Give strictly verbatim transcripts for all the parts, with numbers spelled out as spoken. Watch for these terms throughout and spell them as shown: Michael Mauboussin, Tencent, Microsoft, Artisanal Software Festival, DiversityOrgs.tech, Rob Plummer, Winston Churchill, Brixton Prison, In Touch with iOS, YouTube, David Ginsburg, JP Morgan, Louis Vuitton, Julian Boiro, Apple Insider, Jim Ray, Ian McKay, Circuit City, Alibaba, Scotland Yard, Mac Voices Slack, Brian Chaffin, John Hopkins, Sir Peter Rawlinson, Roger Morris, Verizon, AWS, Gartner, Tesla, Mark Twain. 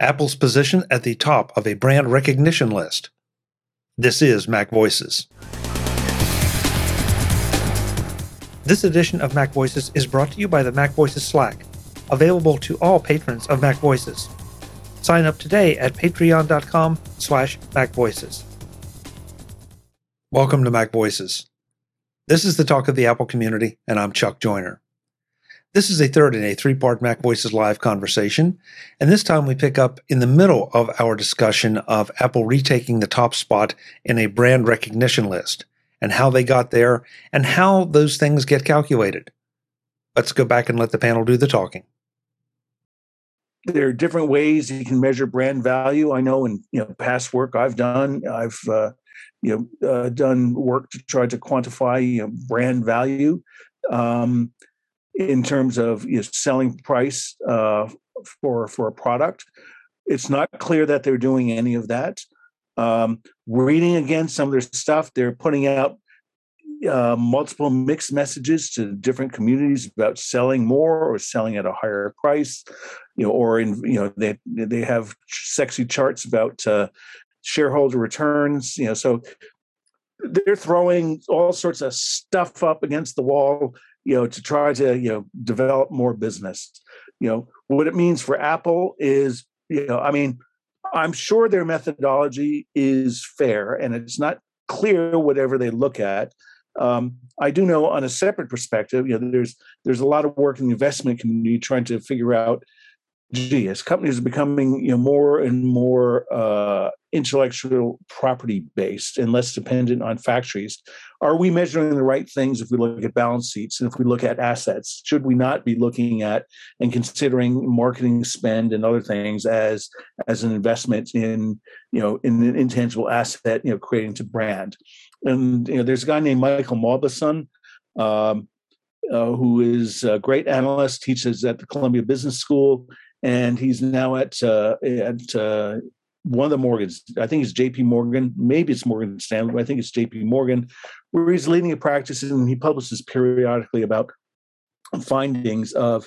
Apple's position at the top of a brand recognition list. This is Mac Voices. This edition of Mac Voices is brought to you by the Mac Voices Slack, available to all patrons of Mac Voices. Sign up today at patreon.com slash macvoices. Welcome to Mac Voices. This is the talk of the Apple community, and I'm Chuck Joyner. This is a third in a three-part Mac Voices Live conversation, and this time we pick up in the middle of our discussion of Apple retaking the top spot in a brand recognition list, and how they got there, and how those things get calculated. Let's go back and let the panel do the talking. There are different ways you can measure brand value. I know in you know past work I've done, I've uh, you know uh, done work to try to quantify you know, brand value um, in terms of you know, selling price uh, for for a product. It's not clear that they're doing any of that. Um, reading against some of their stuff, they're putting out uh, multiple mixed messages to different communities about selling more or selling at a higher price. You know, or in you know they they have sexy charts about uh, shareholder returns. You know, so they're throwing all sorts of stuff up against the wall. You know, to try to you know develop more business. You know, what it means for Apple is you know I mean I'm sure their methodology is fair and it's not clear whatever they look at. Um, I do know on a separate perspective, you know, there's there's a lot of work in the investment community trying to figure out. Gee, as companies are becoming you know, more and more uh, intellectual property based and less dependent on factories, are we measuring the right things if we look at balance sheets and if we look at assets? Should we not be looking at and considering marketing spend and other things as as an investment in you know in an intangible asset, you know, creating to brand? And you know, there's a guy named Michael Mauboussin, um, uh, who is a great analyst, teaches at the Columbia Business School. And he's now at uh, at uh, one of the Morgans. I think it's J P Morgan. Maybe it's Morgan Stanley, but I think it's J P Morgan, where he's leading a practice and he publishes periodically about findings of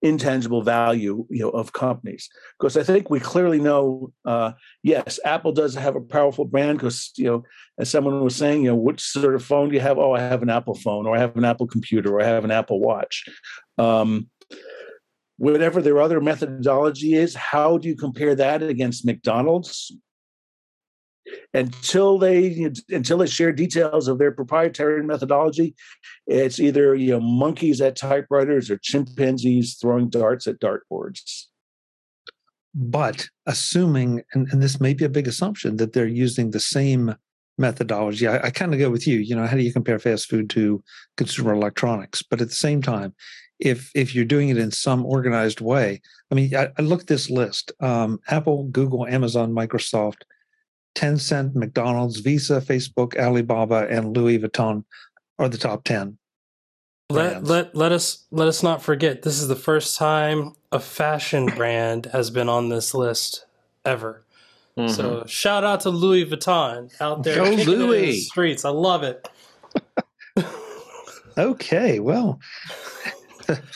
intangible value you know, of companies. Because I think we clearly know, uh, yes, Apple does have a powerful brand because, you know, as someone was saying, you know, which sort of phone do you have? Oh, I have an Apple phone, or I have an Apple computer, or I have an Apple Watch. Um Whatever their other methodology is, how do you compare that against McDonald's? Until they until they share details of their proprietary methodology, it's either you know monkeys at typewriters or chimpanzees throwing darts at dartboards. But assuming, and, and this may be a big assumption, that they're using the same methodology. I, I kind of go with you. You know, how do you compare fast food to consumer electronics? But at the same time, If if you're doing it in some organized way, I mean, I, I look at this list: um, Apple, Google, Amazon, Microsoft, Tencent, McDonald's, Visa, Facebook, Alibaba, and Louis Vuitton are the top ten. Let, let let us let us not forget this is the first time a fashion brand has been on this list ever. Mm-hmm. So shout out to Louis Vuitton out there Go kicking Louis. It in the streets. I love it. Okay, well.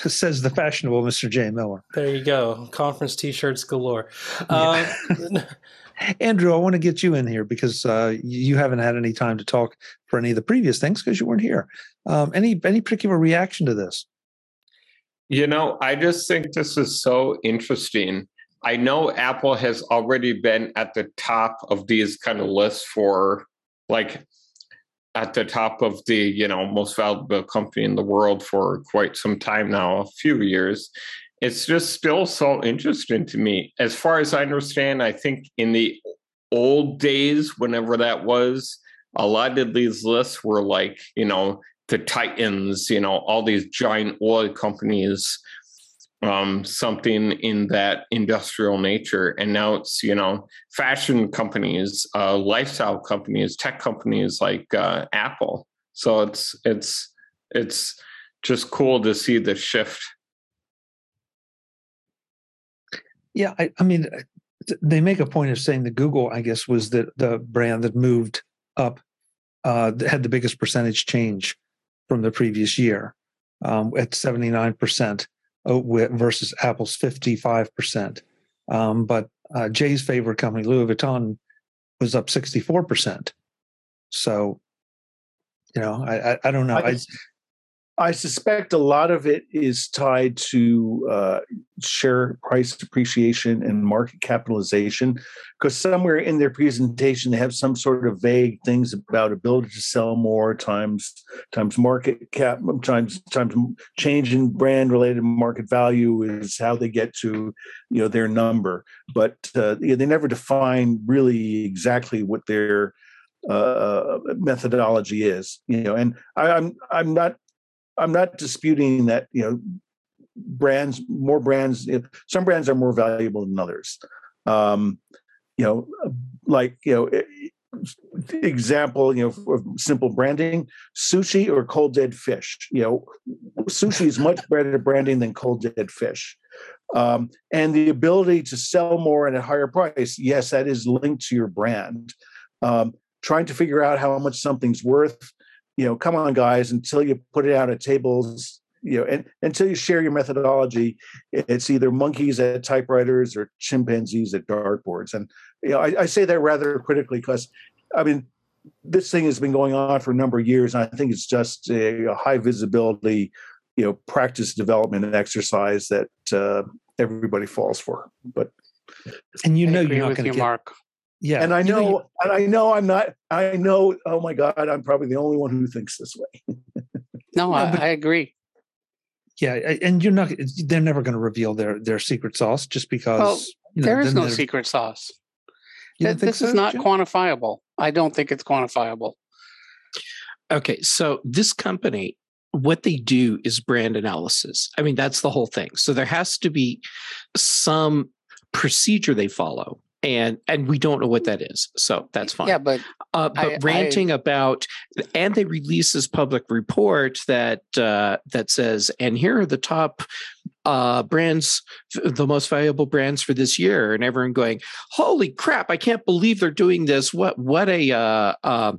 Says the fashionable Mister J. Miller. There you go. Conference T-shirts galore. Yeah. Um, Andrew, I want to get you in here because uh, you haven't had any time to talk for any of the previous things because you weren't here. Um, any any particular reaction to this? You know, I just think this is so interesting. I know Apple has already been at the top of these kind of lists for like. At the top of the, you know, most valuable company in the world for quite some time now, a few years. It's just still so interesting to me. As far as I understand, I think in the old days, whenever that was, a lot of these lists were like, you know, the Titans, you know, all these giant oil companies, um, something in that industrial nature. And now it's, you know, fashion companies, uh, lifestyle companies, tech companies like uh, Apple. So it's it's it's just cool to see the shift. Yeah, I, I mean, they make a point of saying that Google, I guess, was the, the brand that moved up, uh, had the biggest percentage change from the previous year um, at seventy-nine percent versus Apple's fifty-five percent. Um, but Uh, Jay's favorite company, Louis Vuitton, was up sixty-four percent. So, you know, I, I don't know. I, I suspect a lot of it is tied to uh, share price appreciation and market capitalization, because somewhere in their presentation, they have some sort of vague things about ability to sell more times times market cap, times times change in brand related market value is how they get to, you know, their number. But uh, they never define really exactly what their uh, methodology is, you know, and I, I'm I'm not. I'm not disputing that, you know, brands, more brands, some brands are more valuable than others. Um, you know, like, you know, example, you know, of simple branding, sushi or cold dead fish. You know, sushi is much better branding than cold dead fish. Um, and the ability to sell more at a higher price, yes, that is linked to your brand. Um, trying to figure out how much something's worth, you know, come on, guys, until you put it out at tables, you know, and until you share your methodology, it's either monkeys at typewriters or chimpanzees at dartboards. And, you know, I, I say that rather critically because, I mean, this thing has been going on for a number of years, and I think it's just a, a high visibility, you know, practice development and exercise that uh, everybody falls for. But and you know you're not going to get... Mark. Yeah, and I know, you know you, and I know, I'm not. I know. Oh my God, I'm probably the only one who thinks this way. No, I, I agree. Yeah, and you're not. They're never going to reveal their their secret sauce just because. Well, you know, there is no secret sauce. Th- this so, is not Jim? quantifiable. I don't think it's quantifiable. Okay, so this company, what they do is brand analysis. I mean, that's the whole thing. So there has to be some procedure they follow. And and we don't know what that is, so that's fine. Yeah, but uh, but I, ranting I, about, and they release this public report that uh, that says, and here are the top uh, brands, the most valuable brands for this year, and everyone going, holy crap! I can't believe they're doing this. What what a uh, um,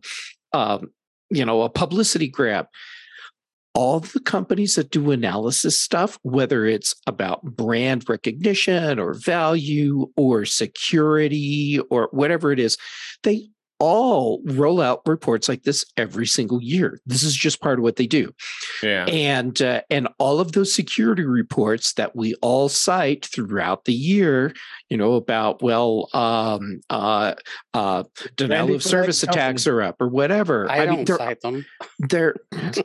um, you know a publicity grab. All the companies that do analysis stuff, whether it's about brand recognition or value or security or whatever it is, they all roll out reports like this every single year. This is just part of what they do. Yeah. And uh, and all of those security reports that we all cite throughout the year, you know, about, well, um, uh, uh, denial of service attacks are up or whatever. I, I don't mean, cite them. They're,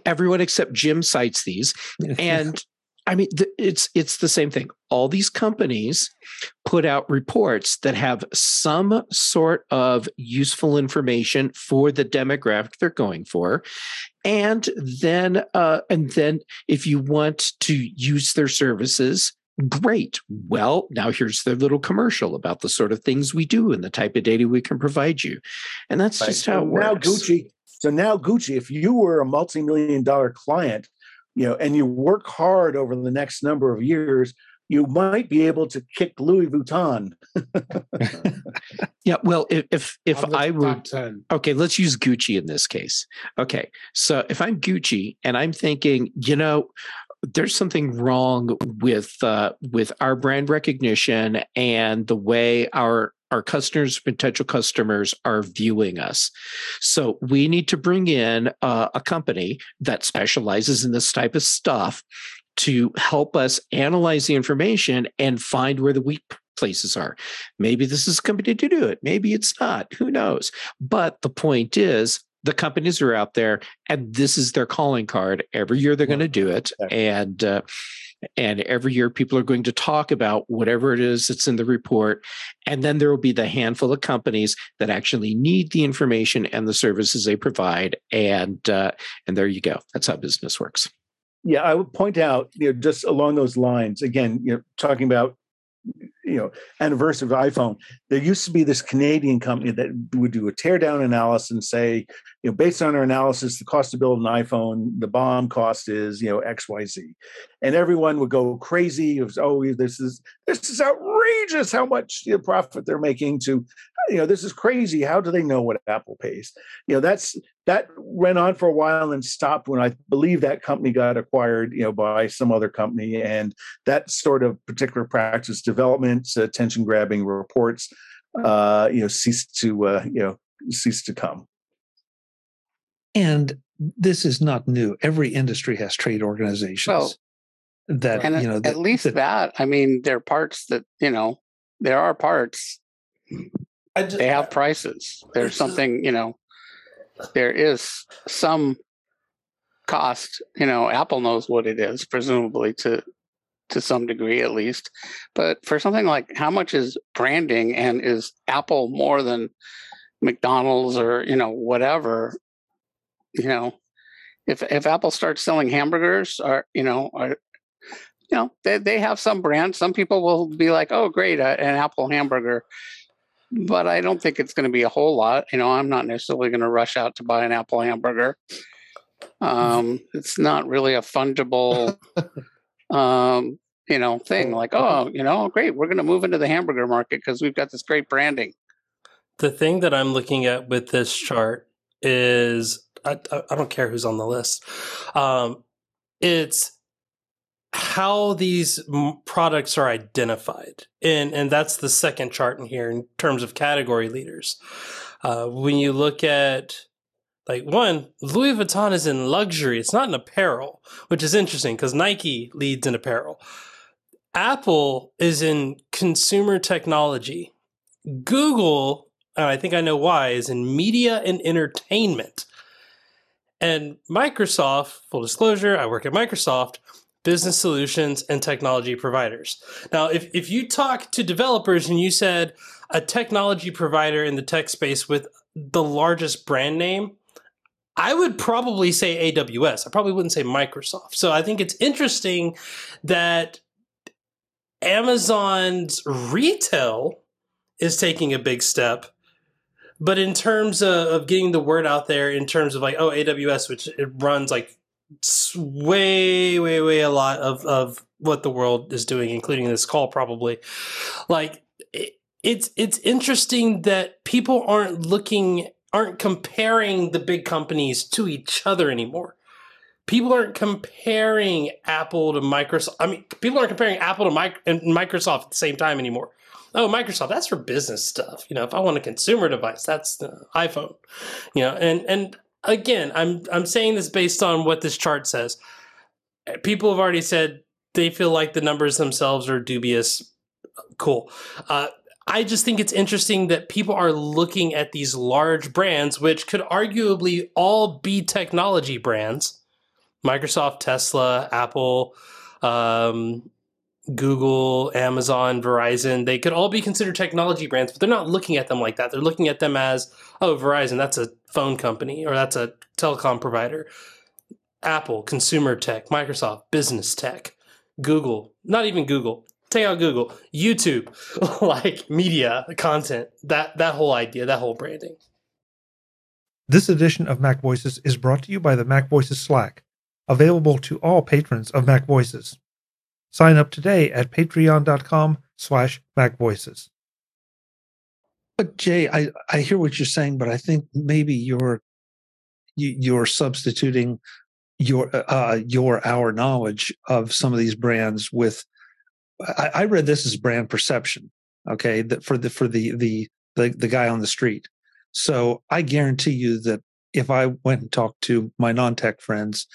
everyone except Jim cites these. And I mean, th- it's it's the same thing. All these companies put out reports that have some sort of useful information for the demographic they're going for, and then uh, and then if you want to use their services, great. Well, now here's their little commercial about the sort of things we do and the type of data we can provide you, and that's right. just how it works. Now, Gucci. So now, Gucci, if you were a multi-million dollar client, you know, and you work hard over the next number of years, you might be able to kick Louis Vuitton. Yeah, well, if if, if I were okay, let's use Gucci in this case. Okay, so if I'm Gucci and I'm thinking, you know, there's something wrong with uh, with our brand recognition and the way our our customers, potential customers are viewing us. So we need to bring in uh, a company that specializes in this type of stuff to help us analyze the information and find where the weak places are. Maybe this is a company to do it. Maybe it's not. Who knows? But the point is, the companies are out there, and this is their calling card. Every year they're going to do it, and uh, and every year people are going to talk about whatever it is that's in the report, and then there will be the handful of companies that actually need the information and the services they provide, and uh, and there you go. That's how business works. Yeah, I would point out, you know, just along those lines again, you know, talking about, you know, anniversary of iPhone, there used to be this Canadian company that would do a teardown analysis and say, you know, based on our analysis, the cost to build an iPhone, the bomb cost is, you know, X Y Z. And everyone would go crazy. It was, oh, this is this is outrageous how much, you know, profit they're making to, you know, this is crazy. How do they know what Apple pays? You know, that's that went on for a while and stopped when I believe that company got acquired, you know, by some other company. And that sort of particular practice development pertinent, attention-grabbing reports, uh, you know, cease to uh, you know cease to come. And this is not new. Every industry has trade organizations. Well, that and you know, at, that, at least that, that. I mean, there are parts that you know. There are parts. I just, they have prices. There's something, you know. There is some cost. You know, Apple knows what it is, presumably to to some degree at least. But for something like how much is branding, and is Apple more than McDonald's or you know whatever? You know, if if Apple starts selling hamburgers, or you know, or you know, they they have some brand. Some people will be like, oh, great, an Apple hamburger. But I don't think it's going to be a whole lot. You know, I'm not necessarily going to rush out to buy an Apple hamburger. Um, it's not really a fungible, um, you know, thing. Like, oh, you know, great, we're going to move into the hamburger market because we've got this great branding. The thing that I'm looking at with this chart is, I, I don't care who's on the list. Um, it's how these products are identified. And and that's the second chart in here in terms of category leaders. Uh, when you look at, like, one, Louis Vuitton is in luxury. It's not in apparel, which is interesting because Nike leads in apparel. Apple is in consumer technology. Google, and I think I know why, is in media and entertainment. And Microsoft, full disclosure, I work at Microsoft, business solutions and technology providers. Now, if, if you talk to developers and you said a technology provider in the tech space with the largest brand name, I would probably say A W S. I probably wouldn't say Microsoft. So I think it's interesting that Amazon's retail is taking a big step. But in terms of, of getting the word out there, in terms of like, oh, A W S, which it runs like way, way, way a lot of, of what the world is doing, including this call probably. Like, it, it's it's interesting that people aren't looking, aren't comparing the big companies to each other anymore. People aren't comparing Apple to Microsoft. I mean, people aren't comparing Apple to Mic- and Microsoft at the same time anymore. Oh, Microsoft, that's for business stuff. You know, if I want a consumer device, that's the iPhone. You know, and and again, I'm I'm saying this based on what this chart says. People have already said they feel like the numbers themselves are dubious. Cool. Uh, I just think it's interesting that people are looking at these large brands, which could arguably all be technology brands. Microsoft, Tesla, Apple, um, Google, Amazon, Verizon, they could all be considered technology brands, but they're not looking at them like that. They're looking at them as, oh, Verizon, that's a phone company, or that's a telecom provider. Apple, consumer tech. Microsoft, business tech. Google, not even Google. Take out Google. YouTube, like media, content, that, that whole idea, that whole branding. This edition of Mac Voices is brought to you by the Mac Voices Slack, available to all patrons of Mac Voices. Sign up today at patreon.com slash MacVoices. But Jay, I, I hear what you're saying, but I think maybe you're you're substituting your uh, your our knowledge of some of these brands with. I, I read this as brand perception, okay, that for the for the, the the the guy on the street. So I guarantee you that if I went and talked to my non-tech friends,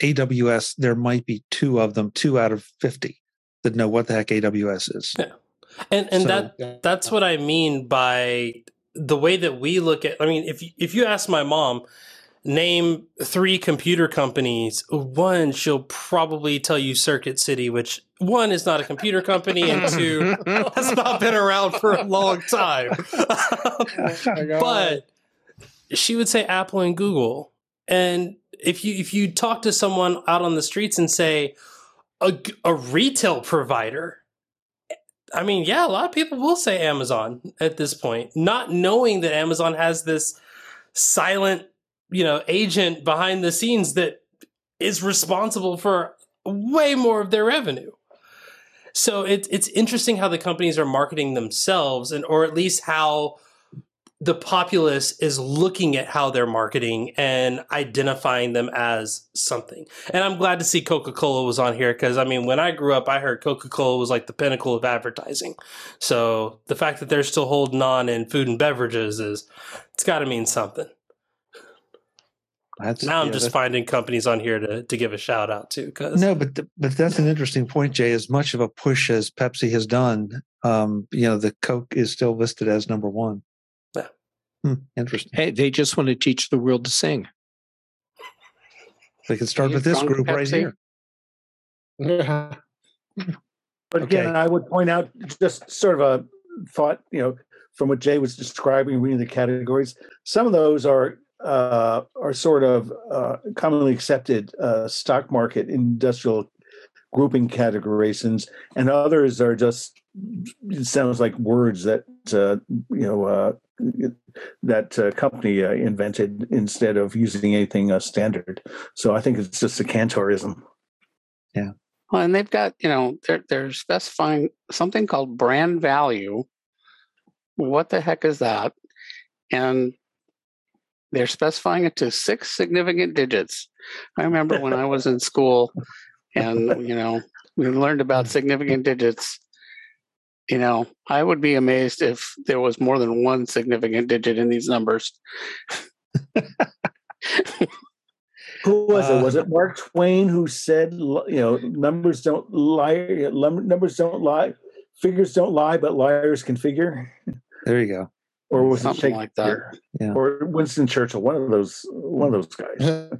A W S, there might be two of them, two out of fifty that know what the heck A W S is. Yeah. And and so, that that's what I mean by the way that we look at. I mean, if if you ask my mom, name three computer companies, one, she'll probably tell you Circuit City, which one is not a computer company, and two, has not been around for a long time. But she would say Apple and Google. And If you if you talk to someone out on the streets and say a, a retail provider, I mean, yeah, a lot of people will say Amazon at this point, not knowing that Amazon has this silent, you know, agent behind the scenes that is responsible for way more of their revenue. So it's it's interesting how the companies are marketing themselves, and or at least how the populace is looking at how they're marketing and identifying them as something. And I'm glad to see Coca-Cola was on here because, I mean, when I grew up, I heard Coca-Cola was like the pinnacle of advertising. So the fact that they're still holding on in food and beverages is, it's got to mean something. That's, now I'm yeah, just finding companies on here to, to give a shout out to. Cause. No, but th- but that's an interesting point, Jay. As much of a push as Pepsi has done, um, you know, the Coke is still listed as number one. Yeah. Hmm, interesting. Hey, they just want to teach the world to sing. They can start with this group right here. Yeah. But okay. Again, I would point out just sort of a thought, you know, from what Jay was describing, reading the categories. Some of those are. Uh, are sort of uh, commonly accepted uh, stock market industrial grouping categorizations, and others are just, it sounds like words that uh, you know uh, that uh, company uh, invented instead of using anything uh, standard. So I think it's just a Kantarism. Yeah. Well, and they've got, you know, they're they're specifying something called brand value. What the heck is that? And they're specifying it to six significant digits. I remember when I was in school and, you know, we learned about significant digits, you know, I would be amazed if there was more than one significant digit in these numbers. Who was it? Was it Mark Twain who said, you know, numbers don't lie, numbers don't lie, figures don't lie, but liars can figure? There you go. Or was something like that, yeah. Or Winston Churchill, one of those, one of those guys.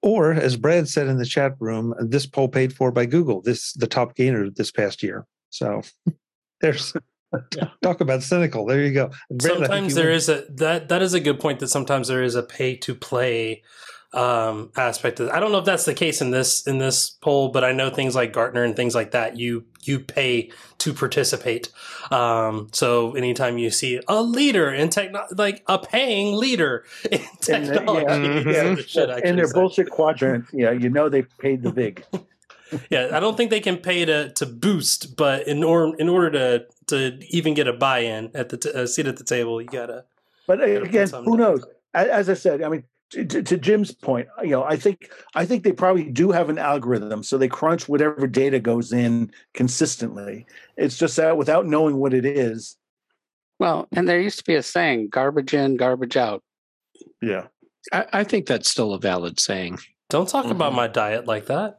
Or as Brad said in the chat room, this poll paid for by Google. This the top gainer this past year. So there's yeah. Talk about cynical. There you go. Brad, sometimes you there win. is a that that is a good point. That sometimes there is a pay to play um, aspect of it. I don't know if that's the case in this in this poll, but I know things like Gartner and things like that. You you pay to participate. Um, so anytime you see a leader in technology, like a paying leader in technology, and, the, yeah, mm-hmm. the shit I and their say. bullshit quadrant, yeah, you know they paid the big. Yeah, I don't think they can pay to to boost, but in or in order to to even get a buy in at the t- a seat at the table, you gotta. But you gotta again, who knows? Down. As I said, I mean. To, to Jim's point, you know, I think I think they probably do have an algorithm, so they crunch whatever data goes in consistently. It's just that without knowing what it is. Well, and there used to be a saying: "Garbage in, garbage out." Yeah, I, I think that's still a valid saying. Don't talk mm-hmm. about my diet like that.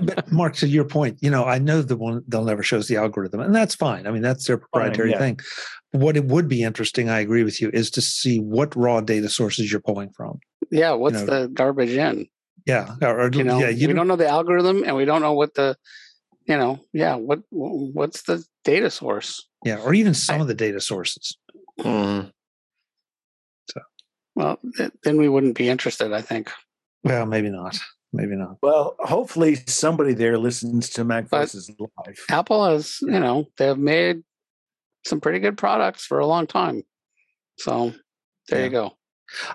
But Mark, to your point, you know, I know the one they'll never show us the algorithm, and that's fine. I mean, that's their proprietary fine, yeah. thing. What it would be interesting, I agree with you, is to see what raw data sources you're pulling from. Yeah, what's you know, the garbage in? Yeah, or, or you know, yeah, you we don't know the algorithm, and we don't know what the, you know, yeah, what what's the data source? Yeah, or even some I, of the data sources. Mm. So, well, th- then we wouldn't be interested, I think. Well, maybe not. Maybe not. Well, hopefully somebody there listens to Mac Voices Live. Apple has, you know, they've made some pretty good products for a long time. So there yeah. you go.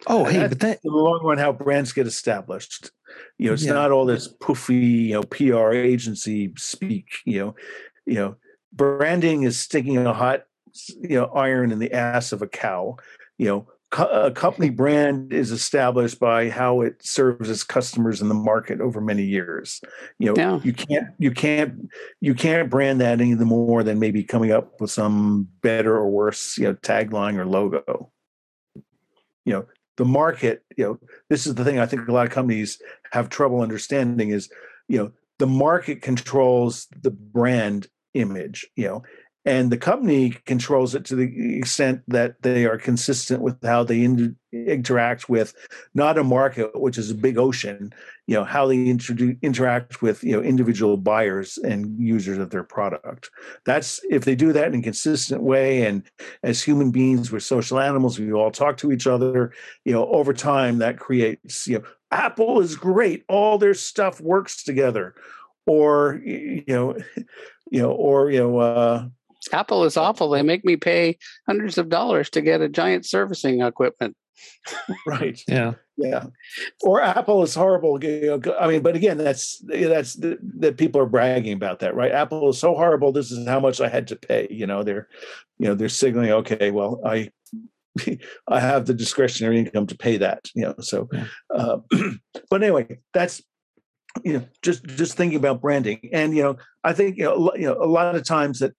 Oh, and hey, but that in the long run, how brands get established. You know, it's yeah. not all this poofy, you know, P R agency speak. You know, you know, branding is sticking a hot, you know, iron in the ass of a cow. You know. A company brand is established by how it serves its customers in the market over many years. You know, yeah. you can't, you can't, you can't brand that any more than maybe coming up with some better or worse, you know, tagline or logo. You know, the market. You know, this is the thing I think a lot of companies have trouble understanding is, you know, the market controls the brand image. You know. And the company controls it to the extent that they are consistent with how they in, interact with not a market, which is a big ocean, you know, how they introduce, interact with, you know, individual buyers and users of their product. That's if they do that in a consistent way. And as human beings, we're social animals. We all talk to each other, you know, over time that creates, you know, Apple is great. All their stuff works together or, you know, you know, or, you know, uh, Apple is awful. They make me pay hundreds of dollars to get a giant servicing equipment. Right. Yeah. Yeah. Or Apple is horrible. I mean, but again, that's that's that people are bragging about that, right? Apple is so horrible. This is how much I had to pay. You know, they're, you know, they're signaling, okay, well, I, I have the discretionary income to pay that. You know, so, uh, but anyway, that's, you know, just just thinking about branding, and you know, I think you know, you know, a lot of times that.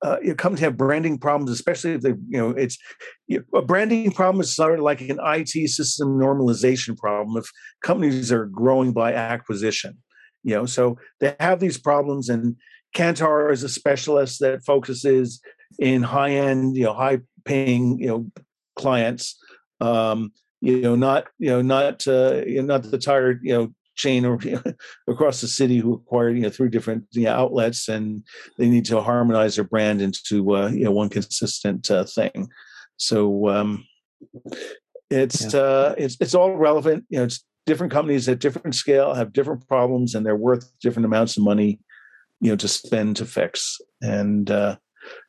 Uh, you come to have branding problems, especially if they, you know, it's you know, a branding problem is sort of like an I T system normalization problem. If companies are growing by acquisition, you know, so they have these problems. And Kantar is a specialist that focuses in high end, you know, high paying, you know, clients. Um, you know, not you know, not uh, you know, not the tired, you know. chain or, you know, across the city who acquired you know three different you know, outlets, and they need to harmonize their brand into uh, you know one consistent uh, thing. So um, it's yeah. uh, it's it's all relevant. You know, it's different companies at different scale have different problems, and they're worth different amounts of money, you know, to spend to fix. And uh,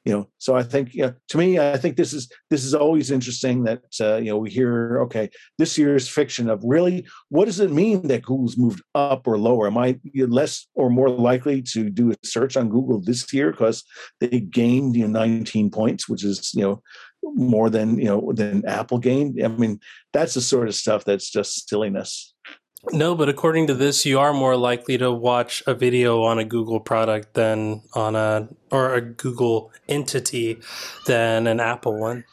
you know, so I think yeah, you know, to me, I think this is this is always interesting that uh, you know we hear okay, this year's fiction of really what does it mean that Google's moved up or lower? Am I less or more likely to do a search on Google this year because they gained you know nineteen points, which is you know more than you know than Apple gained? I mean, that's the sort of stuff that's just silliness. No, but according to this, you are more likely to watch a video on a Google product than on a, or a Google entity than an Apple one.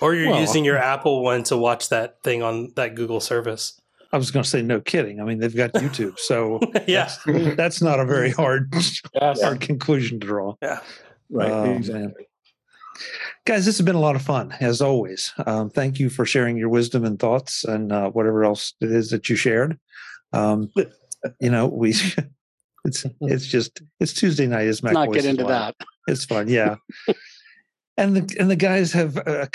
Or you're well, using your Apple one to watch that thing on that Google service. I was going to say, no kidding. I mean, they've got YouTube. So yeah. that's, that's not a very hard, yes. hard conclusion to draw. Yeah, right. Um, exactly. Guys, this has been a lot of fun, as always. Um, thank you for sharing your wisdom and thoughts and uh, whatever else it is that you shared. Um, you know, we it's it's just, it's Tuesday night. It's Mac Voices. Not get into that. It's fun, yeah. and, the, and the guys have uh,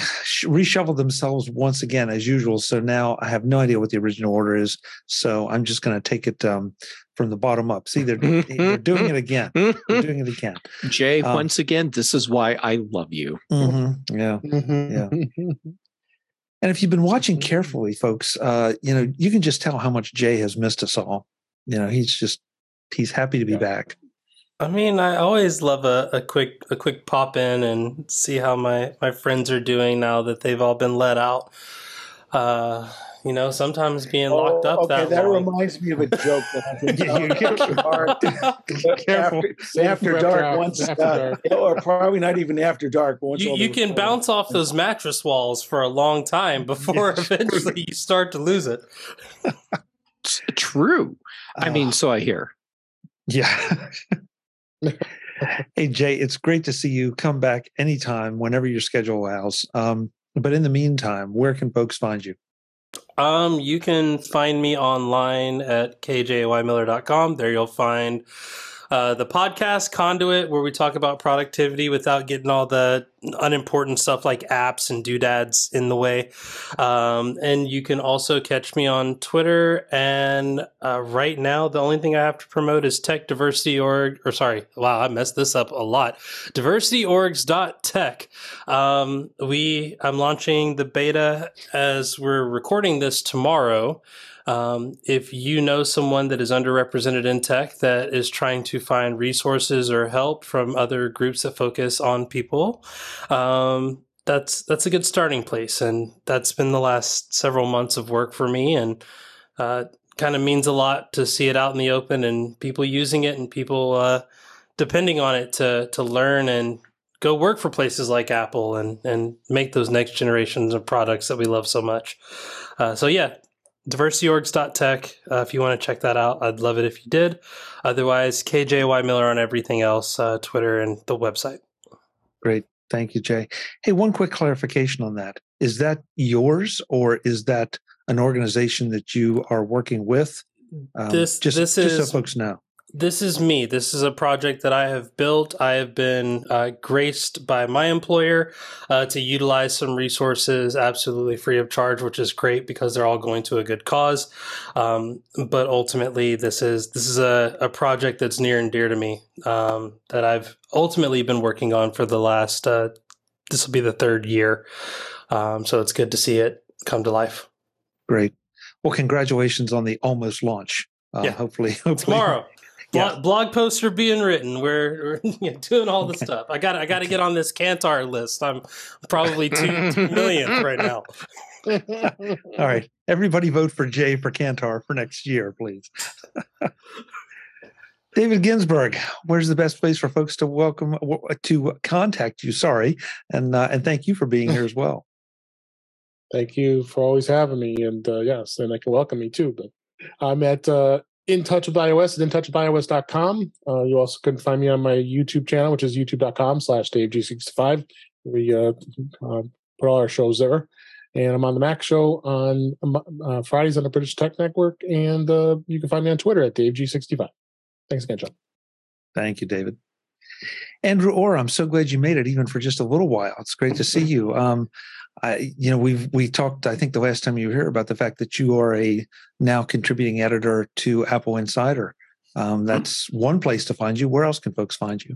reshuffled themselves once again, as usual. So now I have no idea what the original order is. So I'm just going to take it um, from the bottom up. See, they're, they're doing it again. They're doing it again. Jay, um, once again, this is why I love you. Mm-hmm, yeah. Mm-hmm. Yeah. And if you've been watching carefully, folks, uh, you know, you can just tell how much Jay has missed us all. You know, he's just, he's happy to be yeah. back. I mean, I always love a, a quick, a quick pop in and see how my, my friends are doing now that they've all been let out. Uh, You know, sometimes being oh, locked up. Okay, that, that reminds me of a joke that I think after, after dark, once after dark. Uh, or probably not even after dark. Once you you can bounce off those mattress walls for a long time before yeah. eventually you start to lose it. True. I mean, uh, so I hear. Yeah. Hey, Jay, it's great to see you. Come back anytime, whenever your schedule allows. Um, but in the meantime, where can folks find you? Um, you can find me online at k j y miller dot com. There you'll find uh, the podcast Conduit, where we talk about productivity without getting all the unimportant stuff like apps and doodads in the way. Um, and you can also catch me on Twitter. And uh, right now, the only thing I have to promote is Tech Diversity Org, or sorry, wow, I messed this up a lot. diversity orgs dot tech. Um, we I'm launching the beta as we're recording this tomorrow. Um, if you know someone that is underrepresented in tech that is trying to find resources or help from other groups that focus on people, um, that's that's a good starting place. And that's been the last several months of work for me, and uh, kind of means a lot to see it out in the open and people using it and people uh, depending on it to to learn and go work for places like Apple and, and make those next generations of products that we love so much. Uh, so, yeah. diversity orgs dot tech uh, if you want to check that out. I'd love it if you did. Otherwise, K J Y Miller on everything else, uh, Twitter and the website. Great. Thank you, Jay. Hey, one quick clarification on that. Is that yours or is that an organization that you are working with? Um, this, just, this is, just so folks know. This is me. This is a project that I have built. I have been uh, graced by my employer uh, to utilize some resources absolutely free of charge, which is great because they're all going to a good cause. Um, but ultimately, this is this is a, a project that's near and dear to me um, that I've ultimately been working on for the last, uh, this will be the third year. Um, so it's good to see it come to life. Great. Well, congratulations on the almost launch. Uh, yeah. Hopefully, hopefully tomorrow. Yeah. Blog, blog posts are being written. We're, we're doing all this okay. stuff. I got I got to get on this Kantar list. I'm probably two, two millionth right now. All right, everybody, vote for Jay for Kantar for next year, please. David Ginsburg, where's the best place for folks to welcome to contact you? Sorry, and uh, and thank you for being here as well. Thank you for always having me, and uh, yes, and I can welcome me too. But I'm at uh, In Touch with iOS at in touch with i o s dot com. Uh, you also can find me on my YouTube channel, which is youtube dot com slash Dave G sixty-five. We uh, uh, put all our shows there. And I'm on the Mac Show on uh, Fridays on the British Tech Network. And uh, you can find me on Twitter at Dave G sixty-five. Thanks again, John. Thank you, David. Andrew Orr, I'm so glad you made it, even for just a little while. It's great to see you. Um, I, you know, we've we talked, I think, the last time you were here about the fact that you are a now contributing editor to Apple Insider. Um, that's one place to find you. Where else can folks find you?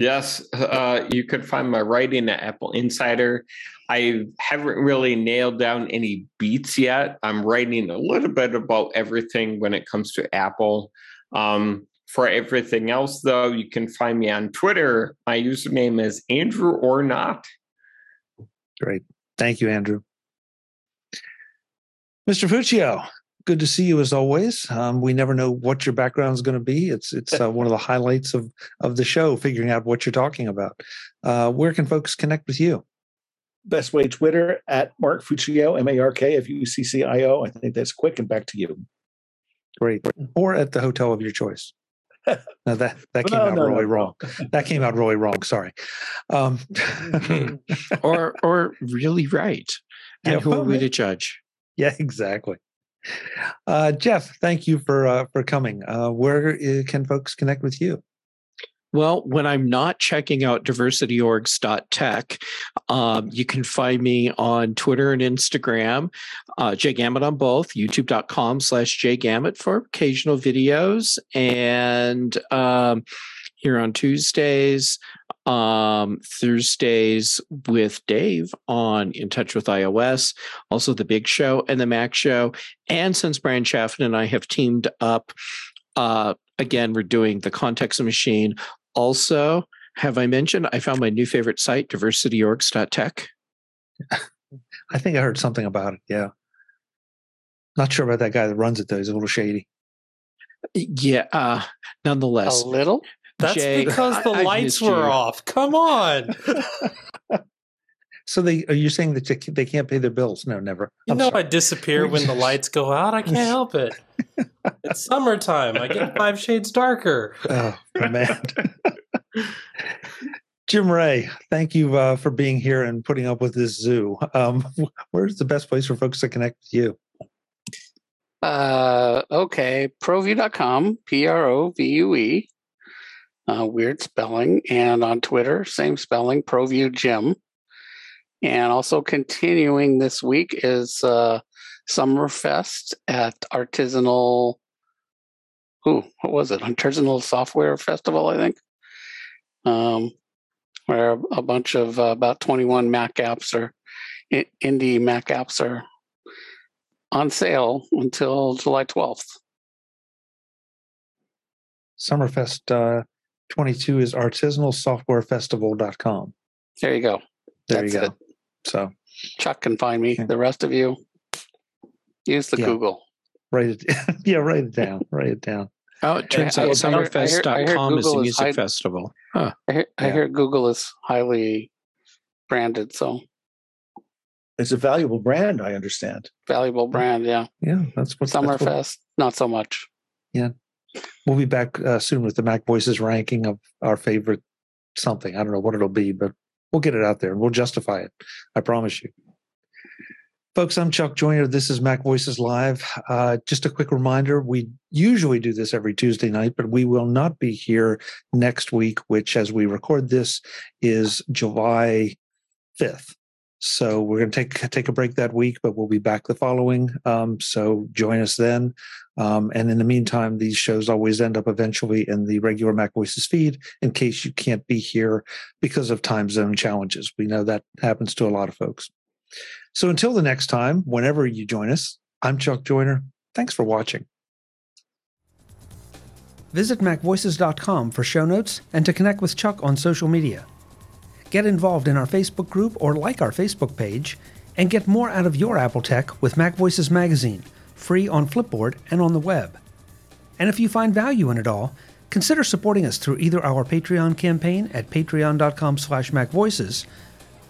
Yes, uh, you can find my writing at Apple Insider. I haven't really nailed down any beats yet. I'm writing a little bit about everything when it comes to Apple. Um, for everything else, though, you can find me on Twitter. My username is Andrew or Not. Great. Thank you, Andrew. Mister Fuccio, good to see you as always. Um, we never know what your background is going to be. It's it's uh, one of the highlights of, of the show, figuring out what you're talking about. Uh, where can folks connect with you? Best way, Twitter, at Mark Fuccio, M A R K F U C C I O. I think that's quick, and back to you. Great. Or at the hotel of your choice. No, that, that came no, out no, really no. wrong. That came out really wrong. Sorry. Um, or or really right. And yeah, who are we to judge? Yeah, exactly. Uh, Jeff, thank you for uh, for coming. Uh, where can folks connect with you? Well, when I'm not checking out diversity orgs dot tech, um, you can find me on Twitter and Instagram, uh, jgamut on both, youtube dot com slash jgamut for occasional videos, and um, here on Tuesdays, um, Thursdays with Dave on In Touch with iOS, also The Big Show and The Mac Show, and since Brian Chaffin and I have teamed up, uh, again, we're doing The Context Machine. Also, have I mentioned I found my new favorite site, diversity orgs dot tech? I think I heard something about it, yeah. Not sure about that guy that runs it, though. He's a little shady. Yeah, uh, nonetheless. A little? That's Jay, because the I, lights were you. off. Come on. So they are you saying that they can't pay their bills? No, never. I'm you know sorry. I disappear when the lights go out. I can't help it. It's summertime. I get five shades darker. Oh, man. Jim Ray, thank you uh, for being here and putting up with this zoo. Um, where's the best place for folks to connect with you? Uh, okay, provue dot com, P R O V U E, uh, weird spelling. And on Twitter, same spelling, provue Jim. And also continuing this week is uh, Summerfest at Artisanal. Ooh, what was it? Artisanal Software Festival, I think, um, where a bunch of uh, about twenty-one Mac apps or indie Mac apps are on sale until July twelfth. Summerfest uh, twenty-two is artisanal software festival dot com. There you go. There That's you go. It. So Chuck can find me. Yeah. The rest of you, use the yeah. Google. Write it. Yeah, write it down. Write it down. Oh, it turns I, out summerfest dot com is a music is festival. Huh. I, hear, yeah. I hear Google is highly branded, so it's a valuable brand. I understand. Valuable brand, yeah. Yeah, that's what Summerfest. That's what, not so much. Yeah, we'll be back uh, soon with the Mac Voices ranking of our favorite something. I don't know what it'll be, but we'll get it out there and we'll justify it. I promise you. Folks, I'm Chuck Joyner. This is Mac Voices Live. Uh, just a quick reminder, we usually do this every Tuesday night, but we will not be here next week, which as we record this is July fifth. So we're going to take take a break that week, but we'll be back the following. Um, so join us then. Um, and in the meantime, these shows always end up eventually in the regular Mac Voices feed in case you can't be here because of time zone challenges. We know that happens to a lot of folks. So until the next time, whenever you join us, I'm Chuck Joyner. Thanks for watching. Visit mac voices dot com for show notes and to connect with Chuck on social media. Get involved in our Facebook group or like our Facebook page, and get more out of your Apple tech with Mac Voices Magazine, free on Flipboard and on the web. And if you find value in it all, consider supporting us through either our Patreon campaign at patreon dot com slash mac voices,